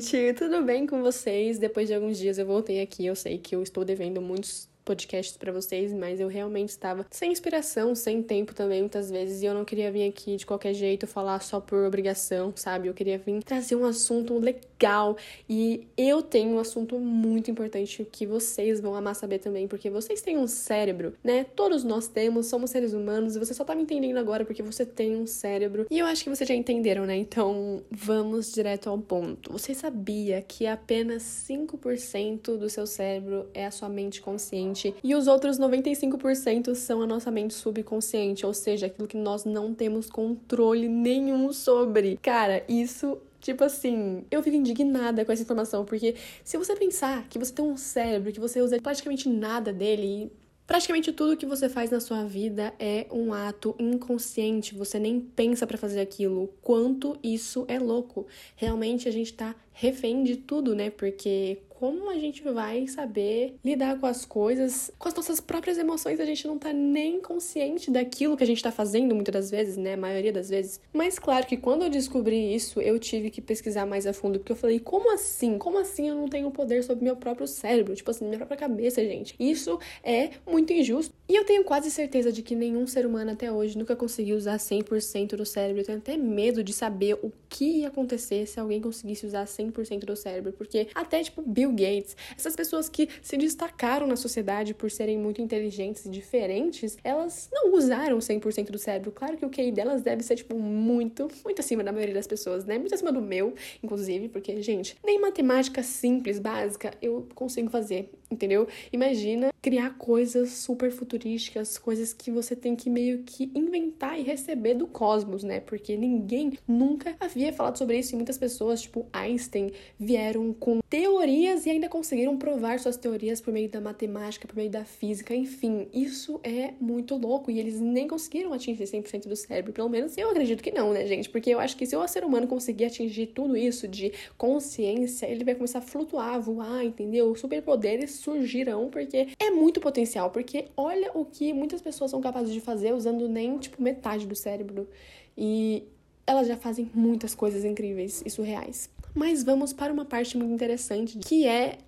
gente! Tudo bem com vocês? Depois de alguns dias eu voltei aqui. Eu sei que eu estou devendo muitos podcasts pra vocês, mas eu realmente estava sem inspiração, sem tempo também, muitas vezes, e eu não queria vir aqui de qualquer jeito falar só por obrigação, sabe? Eu queria vir trazer um assunto legal, e eu tenho um assunto muito importante que vocês vão amar saber também, porque vocês têm um cérebro, né? Todos nós temos, somos seres humanos, e você só tá me entendendo agora porque você tem um cérebro, e eu acho que vocês já entenderam, né? Então, vamos direto ao ponto. Você sabia que apenas 5% do seu cérebro é a sua mente consciente? E os outros 95% são a nossa mente subconsciente, ou seja, aquilo que nós não temos controle nenhum sobre. Cara, isso... Tipo assim, eu fico indignada com essa informação, porque se você pensar que você tem um cérebro, que você usa praticamente nada dele, praticamente tudo que você faz na sua vida é um ato inconsciente, você nem pensa pra fazer aquilo, quanto isso é louco. Realmente a gente tá refém de tudo, né? Porque... como a gente vai saber lidar com as coisas, com as nossas próprias emoções? A gente não tá nem consciente daquilo que a gente tá fazendo muitas das vezes, né? A maioria das vezes. Mas claro que quando eu descobri isso, eu tive que pesquisar mais a fundo, porque eu falei, como assim? Como assim eu não tenho poder sobre meu próprio cérebro? Tipo assim, minha própria cabeça, gente. Isso é muito injusto. E eu tenho quase certeza de que nenhum ser humano até hoje nunca conseguiu usar 100% do cérebro. Eu tenho até medo de saber o que ia acontecer se alguém conseguisse usar 100% do cérebro, porque até, tipo, Bill Gates, essas pessoas que se destacaram na sociedade por serem muito inteligentes e diferentes, elas não usaram 100% do cérebro. Claro que o QI delas deve ser, tipo, muito acima da maioria das pessoas, né? Muito acima do meu, inclusive, porque, gente, nem matemática simples, básica, eu consigo fazer, entendeu? Imagina criar coisas super futurísticas, coisas que você tem que meio que inventar e receber do cosmos, né? Porque ninguém nunca havia falado sobre isso e muitas pessoas, tipo Einstein, vieram com teorias e ainda conseguiram provar suas teorias por meio da matemática, por meio da física, enfim, isso é muito louco e eles nem conseguiram atingir 100% do cérebro, pelo menos eu acredito que não, né, gente? Porque eu acho que se o ser humano conseguir atingir tudo isso de consciência, ele vai começar a flutuar, voar, entendeu? Superpoderes surgirão, porque é muito potencial, porque olha o que muitas pessoas são capazes de fazer usando nem, tipo, metade do cérebro, e elas já fazem muitas coisas incríveis e surreais. Mas vamos para uma parte muito interessante, que é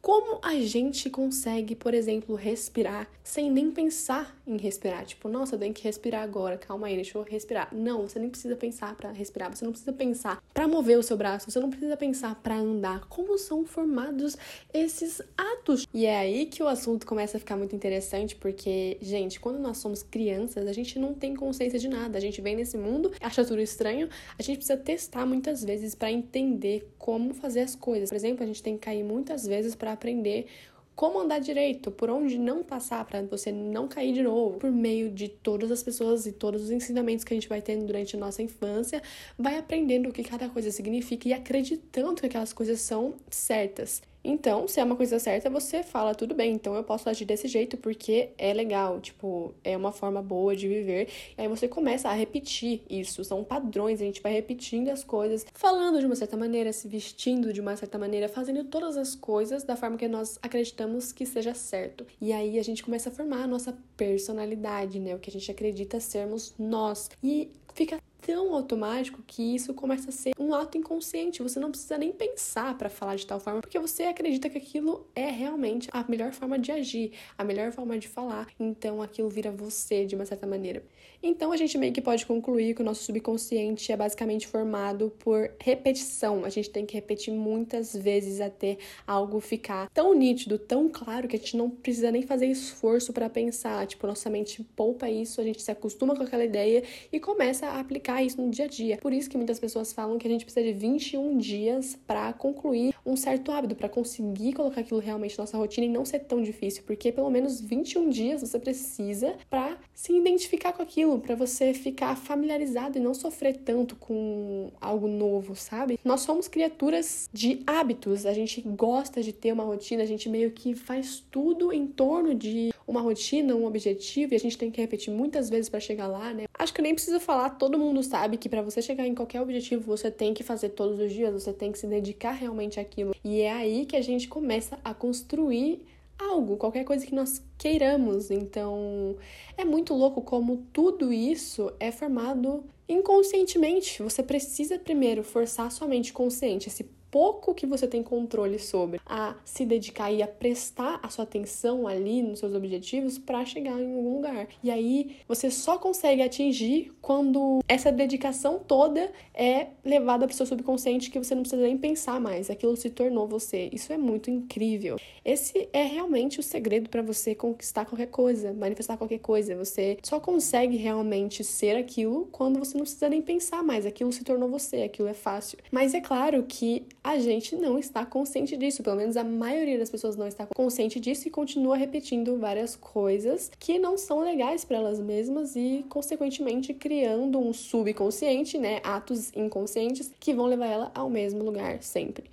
como a gente consegue, por exemplo, respirar sem nem pensar em respirar. Tipo, nossa, eu tenho que respirar agora, calma aí, deixa eu respirar. Não, você nem precisa pensar pra respirar, você não precisa pensar pra mover o seu braço, você não precisa pensar pra andar. Como são formados esses atos? E é aí que o assunto começa a ficar muito interessante, porque, gente, quando nós somos crianças, a gente não tem consciência de nada. A gente vem nesse mundo, acha tudo estranho, a gente precisa testar muitas vezes pra entender como fazer as coisas. Por exemplo, a gente tem que cair muitas vezes pra aprender como andar direito, por onde não passar, pra você não cair de novo. Por meio de todas as pessoas e todos os ensinamentos que a gente vai tendo durante a nossa infância, vai aprendendo o que cada coisa significa e acreditando que aquelas coisas são certas. Então, se é uma coisa certa, você fala, tudo bem, então eu posso agir desse jeito porque é legal, tipo, é uma forma boa de viver. E aí você começa a repetir isso, são padrões, a gente vai repetindo as coisas, falando de uma certa maneira, se vestindo de uma certa maneira, fazendo todas as coisas da forma que nós acreditamos que seja certo. E aí a gente começa a formar a nossa personalidade, né, o que a gente acredita sermos nós. E fica tão automático que isso começa a ser um ato inconsciente, você não precisa nem pensar pra falar de tal forma, porque você acredita que aquilo é realmente a melhor forma de agir, a melhor forma de falar, então aquilo vira você de uma certa maneira. Então a gente meio que pode concluir que o nosso subconsciente é basicamente formado por repetição, a gente tem que repetir muitas vezes até algo ficar tão nítido, tão claro, que a gente não precisa nem fazer esforço pra pensar, tipo, nossa mente poupa isso, a gente se acostuma com aquela ideia e começa a aplicar isso no dia a dia. Por isso que muitas pessoas falam que a gente precisa de 21 dias para concluir um certo hábito, para conseguir colocar aquilo realmente na nossa rotina e não ser tão difícil, porque pelo menos 21 dias você precisa para se identificar com aquilo, para você ficar familiarizado e não sofrer tanto com algo novo, sabe? Nós somos criaturas de hábitos, a gente gosta de ter uma rotina, a gente meio que faz tudo em torno de uma rotina, um objetivo, e a gente tem que repetir muitas vezes para chegar lá, né? Acho que eu nem preciso falar, todo mundo sabe que pra você chegar em qualquer objetivo você tem que fazer todos os dias, você tem que se dedicar realmente àquilo. E é aí que a gente começa a construir algo, qualquer coisa que nós queiramos. Então, é muito louco como tudo isso é formado inconscientemente. Você precisa primeiro forçar a sua mente consciente, esse pouco que você tem controle sobre, a se dedicar e a prestar a sua atenção ali nos seus objetivos para chegar em algum lugar. E aí você só consegue atingir quando essa dedicação toda é levada para o seu subconsciente, que você não precisa nem pensar mais, aquilo se tornou você. Isso é muito incrível. Esse é realmente o segredo para você conquistar qualquer coisa, manifestar qualquer coisa. Você só consegue realmente ser aquilo quando você não precisa nem pensar mais, aquilo se tornou você, aquilo é fácil. Mas é claro que a gente não está consciente disso, pelo menos a maioria das pessoas não está consciente disso e continua repetindo várias coisas que não são legais para elas mesmas e, consequentemente, criando um subconsciente, né, atos inconscientes que vão levar ela ao mesmo lugar sempre.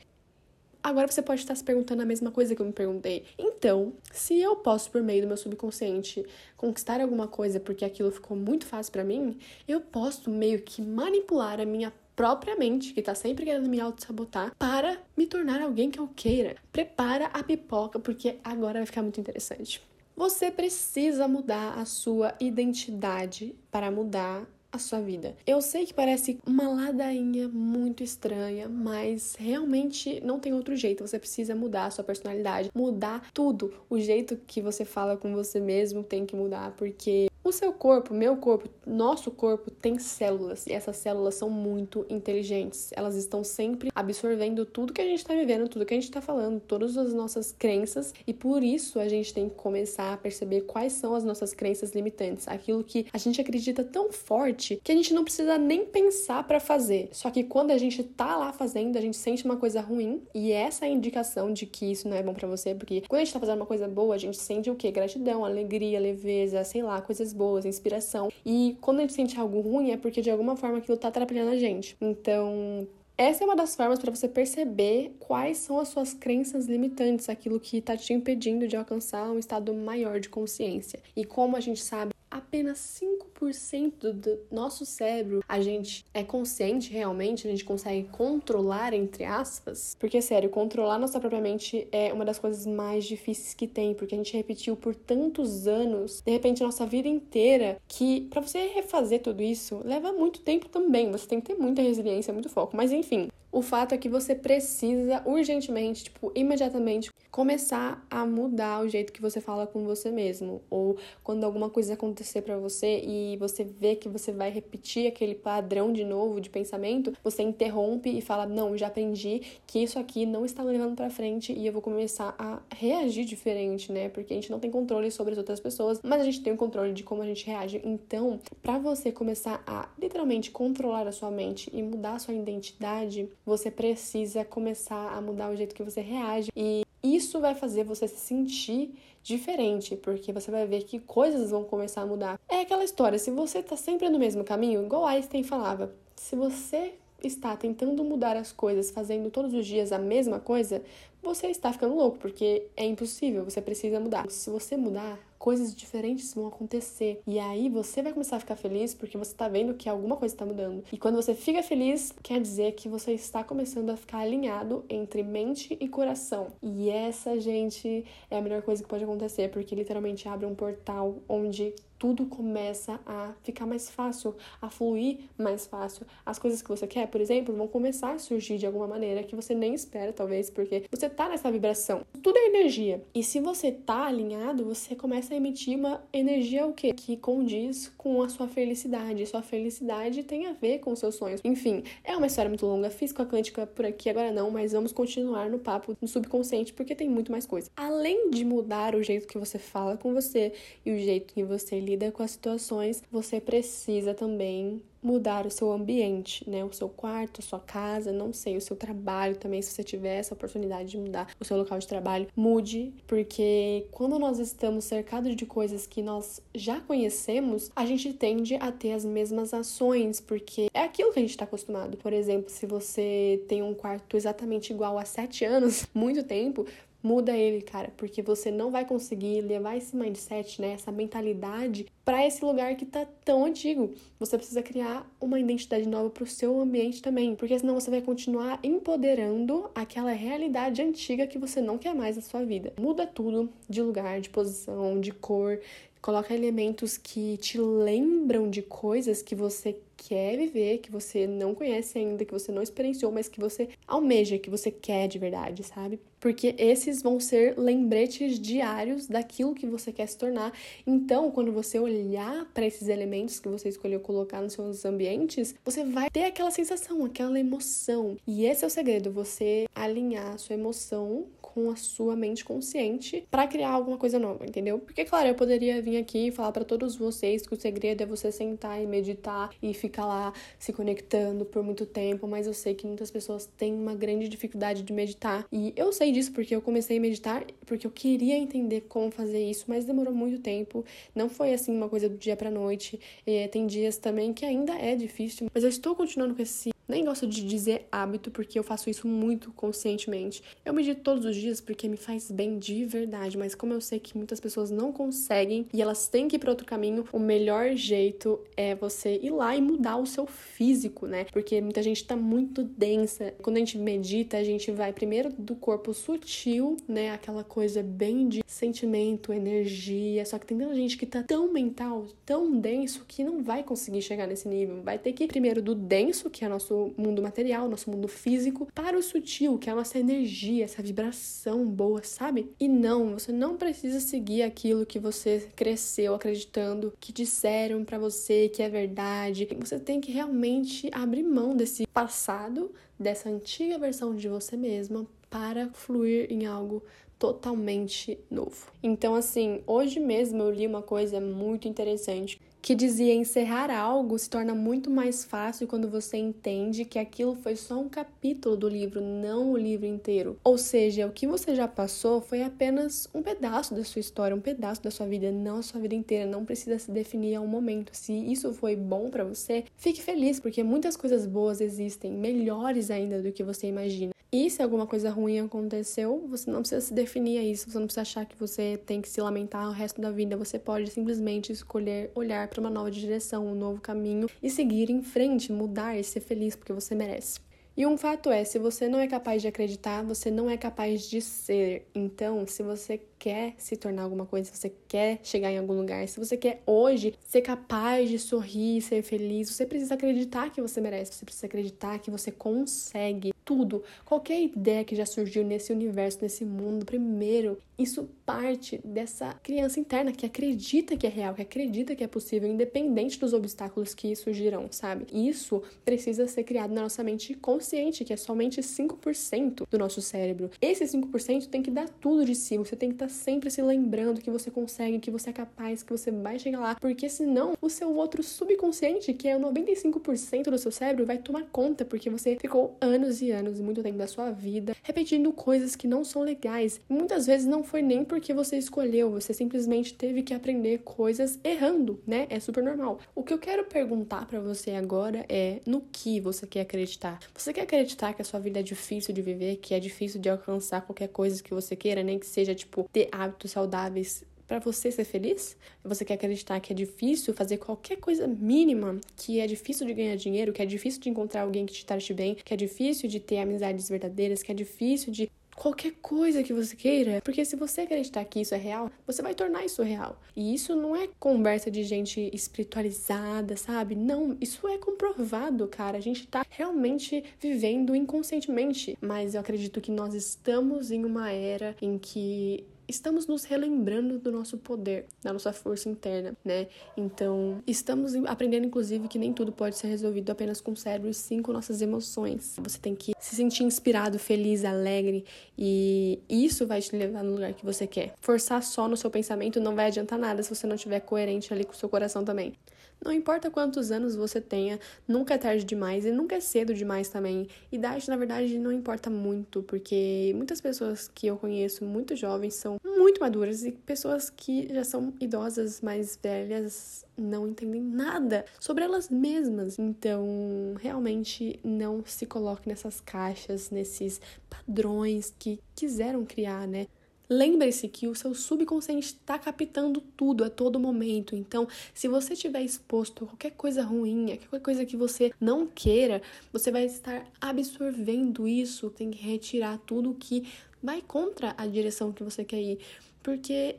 Agora você pode estar se perguntando a mesma coisa que eu me perguntei. Então, se eu posso, por meio do meu subconsciente, conquistar alguma coisa porque aquilo ficou muito fácil para mim, eu posso meio que manipular a minha própria mente, que tá sempre querendo me auto-sabotar, para me tornar alguém que eu queira. Prepara a pipoca, porque agora vai ficar muito interessante. Você precisa mudar a sua identidade para mudar a sua vida. Eu sei que parece uma ladainha muito estranha, mas realmente não tem outro jeito. Você precisa mudar a sua personalidade, mudar tudo. O jeito que você fala com você mesmo tem que mudar, porque o seu corpo, meu corpo, nosso corpo tem células, e essas células são muito inteligentes. Elas estão sempre absorvendo tudo que a gente está vivendo, tudo que a gente está falando, todas as nossas crenças, e por isso a gente tem que começar a perceber quais são as nossas crenças limitantes, aquilo que a gente acredita tão forte que a gente não precisa nem pensar para fazer. Só que quando a gente tá lá fazendo, a gente sente uma coisa ruim, e essa é a indicação de que isso não é bom para você, porque quando a gente tá fazendo uma coisa boa, a gente sente o quê? Gratidão, alegria, leveza, sei lá, coisas boas, inspiração. E quando a gente sente algo ruim é porque de alguma forma aquilo tá atrapalhando a gente. Então, essa é uma das formas para você perceber quais são as suas crenças limitantes, aquilo que tá te impedindo de alcançar um estado maior de consciência. E como a gente sabe, apenas 5% do nosso cérebro a gente é consciente realmente, a gente consegue controlar, entre aspas, porque sério, controlar nossa própria mente é uma das coisas mais difíceis que tem, porque a gente repetiu por tantos anos, de repente a nossa vida inteira, que pra você refazer tudo isso leva muito tempo também, você tem que ter muita resiliência, muito foco, mas enfim, o fato é que você precisa urgentemente, imediatamente, começar a mudar o jeito que você fala com você mesmo, ou quando alguma coisa acontecer pra você e você vê que você vai repetir aquele padrão de novo de pensamento, você interrompe e fala, não, já aprendi que isso aqui não está me levando pra frente e eu vou começar a reagir diferente, né? Porque a gente não tem controle sobre as outras pessoas, mas a gente tem o controle de como a gente reage. Então, pra você começar a literalmente controlar a sua mente e mudar a sua identidade, você precisa começar a mudar o jeito que você reage, e isso vai fazer você se sentir diferente, porque você vai ver que coisas vão começar a mudar. É aquela história, se você tá sempre no mesmo caminho, igual Einstein falava, se você está tentando mudar as coisas, fazendo todos os dias a mesma coisa, você está ficando louco, porque é impossível, você precisa mudar. Se você mudar, coisas diferentes vão acontecer. E aí você vai começar a ficar feliz porque você tá vendo que alguma coisa tá mudando. E quando você fica feliz, quer dizer que você está começando a ficar alinhado entre mente e coração. E essa, gente, é a melhor coisa que pode acontecer, porque literalmente abre um portal onde tudo começa a ficar mais fácil, a fluir mais fácil. As coisas que você quer, por exemplo, vão começar a surgir de alguma maneira que você nem espera, talvez, porque você tá nessa vibração. Tudo é energia. E se você tá alinhado, você começa a emitir uma energia o quê? Que condiz com a sua felicidade. Sua felicidade tem a ver com seus sonhos. Enfim, é uma história muito longa. Fiz com a quântica por aqui, agora não, mas vamos continuar no papo no subconsciente, porque tem muito mais coisa. Além de mudar o jeito que você fala com você e o jeito que você lida com as situações, você precisa também mudar o seu ambiente, né? O seu quarto, a sua casa, não sei, o seu trabalho também, se você tiver essa oportunidade de mudar o seu local de trabalho, mude, porque quando nós estamos cercados de coisas que nós já conhecemos, a gente tende a ter as mesmas ações, porque é aquilo que a gente está acostumado. Por exemplo, se você tem um quarto exatamente igual há 7 anos, muito tempo, muda ele, cara, porque você não vai conseguir levar esse mindset, né, essa mentalidade para esse lugar que tá tão antigo. Você precisa criar uma identidade nova pro seu ambiente também, porque senão você vai continuar empoderando aquela realidade antiga que você não quer mais na sua vida. Muda tudo de lugar, de posição, de cor, Coloca elementos que te lembram de coisas que você quer viver, que você não conhece ainda, que você não experienciou, mas que você almeja, que você quer de verdade, sabe? Porque esses vão ser lembretes diários daquilo que você quer se tornar. Então, quando você olhar para esses elementos que você escolheu colocar nos seus ambientes, você vai ter aquela sensação, aquela emoção. E esse é o segredo, você alinhar a sua emoção com a sua mente consciente para criar alguma coisa nova, entendeu? Porque, claro, eu poderia vir aqui e falar para todos vocês que o segredo é você sentar e meditar e ficar lá se conectando por muito tempo, mas eu sei que muitas pessoas têm uma grande dificuldade de meditar. E eu sei disso porque eu comecei a meditar porque eu queria entender como fazer isso, mas demorou muito tempo. Não foi assim uma coisa do dia pra noite. E tem dias também que ainda é difícil, mas eu estou continuando com esse... Nem gosto de dizer hábito, porque eu faço isso muito conscientemente. Eu medito todos os dias porque me faz bem de verdade, mas como eu sei que muitas pessoas não conseguem e elas têm que ir para outro caminho, o melhor jeito é você ir lá e mudar o seu físico, né? Porque muita gente tá muito densa. Quando a gente medita, a gente vai primeiro do corpo sutil, né? Aquela coisa bem de sentimento, energia. Só que tem tanta gente que tá tão mental, tão denso, que não vai conseguir chegar nesse nível. Vai ter que ir primeiro do denso, que é nosso mundo material, nosso mundo físico, para o sutil, que é a nossa energia, essa vibração boa, sabe? E não, você não precisa seguir aquilo que você cresceu acreditando, que disseram pra você que é verdade. Você tem que realmente abrir mão desse passado, dessa antiga versão de você mesma, para fluir em algo totalmente novo. Então, assim, hoje mesmo eu li uma coisa muito interessante que dizia: encerrar algo se torna muito mais fácil quando você entende que aquilo foi só um capítulo do livro, não o livro inteiro. Ou seja, o que você já passou foi apenas um pedaço da sua história, um pedaço da sua vida, não a sua vida inteira. Não precisa se definir a um momento. Se isso foi bom pra você, fique feliz, porque muitas coisas boas existem, melhores ainda do que você imagina. E se alguma coisa ruim aconteceu, você não precisa se definir a isso, você não precisa achar que você tem que se lamentar o resto da vida. Você pode simplesmente escolher olhar para uma nova direção, um novo caminho e seguir em frente, mudar e ser feliz porque você merece. E um fato é, se você não é capaz de acreditar, você não é capaz de ser. Então, se você quer se tornar alguma coisa, se você quer chegar em algum lugar, se você quer hoje ser capaz de sorrir, ser feliz, você precisa acreditar que você merece, você precisa acreditar que você consegue tudo. Qualquer ideia que já surgiu nesse universo, nesse mundo, primeiro, isso parte dessa criança interna que acredita que é real, que acredita que é possível, independente dos obstáculos que surgirão, sabe? Isso precisa ser criado na nossa mente consciente, que é somente 5% do nosso cérebro. Esse 5% tem que dar tudo de si, você tem que estar sempre se lembrando que você consegue, que você é capaz, que você vai chegar lá, porque senão o seu outro subconsciente, que é o 95% do seu cérebro, vai tomar conta, porque você ficou anos e anos, muito tempo da sua vida, repetindo coisas que não são legais. E muitas vezes não foi nem porque você escolheu, você simplesmente teve que aprender coisas errando, né? É super normal. O que eu quero perguntar pra você agora é: no que você quer acreditar? Você quer acreditar que a sua vida é difícil de viver, que é difícil de alcançar qualquer coisa que você queira, nem que seja, tipo, ter hábitos saudáveis para você ser feliz? Você quer acreditar que é difícil fazer qualquer coisa mínima, que é difícil de ganhar dinheiro, que é difícil de encontrar alguém que te trate bem, que é difícil de ter amizades verdadeiras, que é difícil de qualquer coisa que você queira? Porque se você acreditar que isso é real, você vai tornar isso real. E isso não é conversa de gente espiritualizada, sabe? Não, isso é comprovado, cara. A gente tá realmente vivendo inconscientemente. Mas eu acredito que nós estamos em uma era em que estamos nos relembrando do nosso poder, da nossa força interna, né? Então, estamos aprendendo, inclusive, que nem tudo pode ser resolvido apenas com o cérebro, e sim com nossas emoções. Você tem que se sentir inspirado, feliz, alegre, e isso vai te levar no lugar que você quer. Forçar só no seu pensamento não vai adiantar nada se você não estiver coerente ali com o seu coração também. Não importa quantos anos você tenha, nunca é tarde demais e nunca é cedo demais também. Idade, na verdade, não importa muito, porque muitas pessoas que eu conheço, muito jovens, são muito maduras, e pessoas que já são idosas, mais velhas, não entendem nada sobre elas mesmas. Então, realmente, não se coloque nessas caixas, nesses padrões que quiseram criar, né? Lembre-se que o seu subconsciente está captando tudo a todo momento. Então, se você estiver exposto a qualquer coisa ruim, a qualquer coisa que você não queira, você vai estar absorvendo isso. Tem que retirar tudo que vai contra a direção que você quer ir. Porque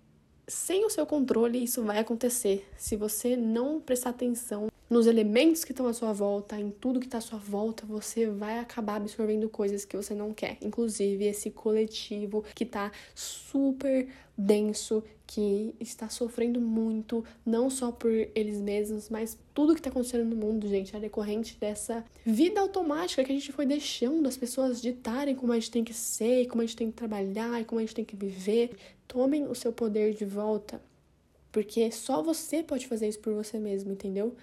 sem o seu controle isso vai acontecer. Se você não prestar atenção nos elementos que estão à sua volta, em tudo que está à sua volta, você vai acabar absorvendo coisas que você não quer. Inclusive esse coletivo que está super denso, que está sofrendo muito, não só por eles mesmos, mas tudo que está acontecendo no mundo, gente, é decorrente dessa vida automática que a gente foi deixando as pessoas ditarem como a gente tem que ser, como a gente tem que trabalhar, como a gente tem que viver. Tomem o seu poder de volta, porque só você pode fazer isso por você mesmo, entendeu?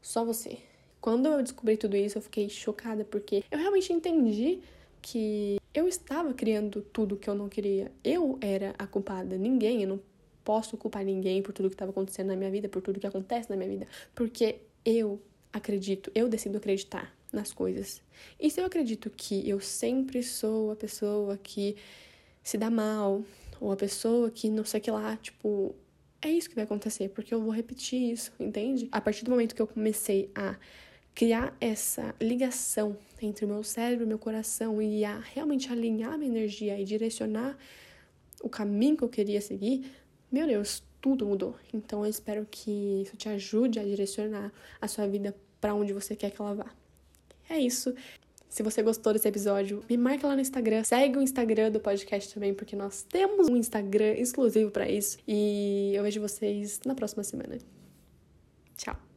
Só você. Quando eu descobri tudo isso, eu fiquei chocada, porque eu realmente entendi que eu estava criando tudo que eu não queria. Eu era a culpada, ninguém. Eu não posso culpar ninguém por tudo que estava acontecendo na minha vida, por tudo que acontece na minha vida, porque eu acredito, eu decido acreditar nas coisas. E se eu acredito que eu sempre sou a pessoa que se dá mal, ou a pessoa que não sei o que lá, tipo, é isso que vai acontecer, porque eu vou repetir isso, entende? A partir do momento que eu comecei a criar essa ligação entre o meu cérebro e o meu coração e a realmente alinhar minha energia e direcionar o caminho que eu queria seguir, meu Deus, tudo mudou. Então eu espero que isso te ajude a direcionar a sua vida para onde você quer que ela vá. É isso. Se você gostou desse episódio, me marca lá no Instagram. Segue o Instagram do podcast também, porque nós temos um Instagram exclusivo para isso. E eu vejo vocês na próxima semana. Tchau!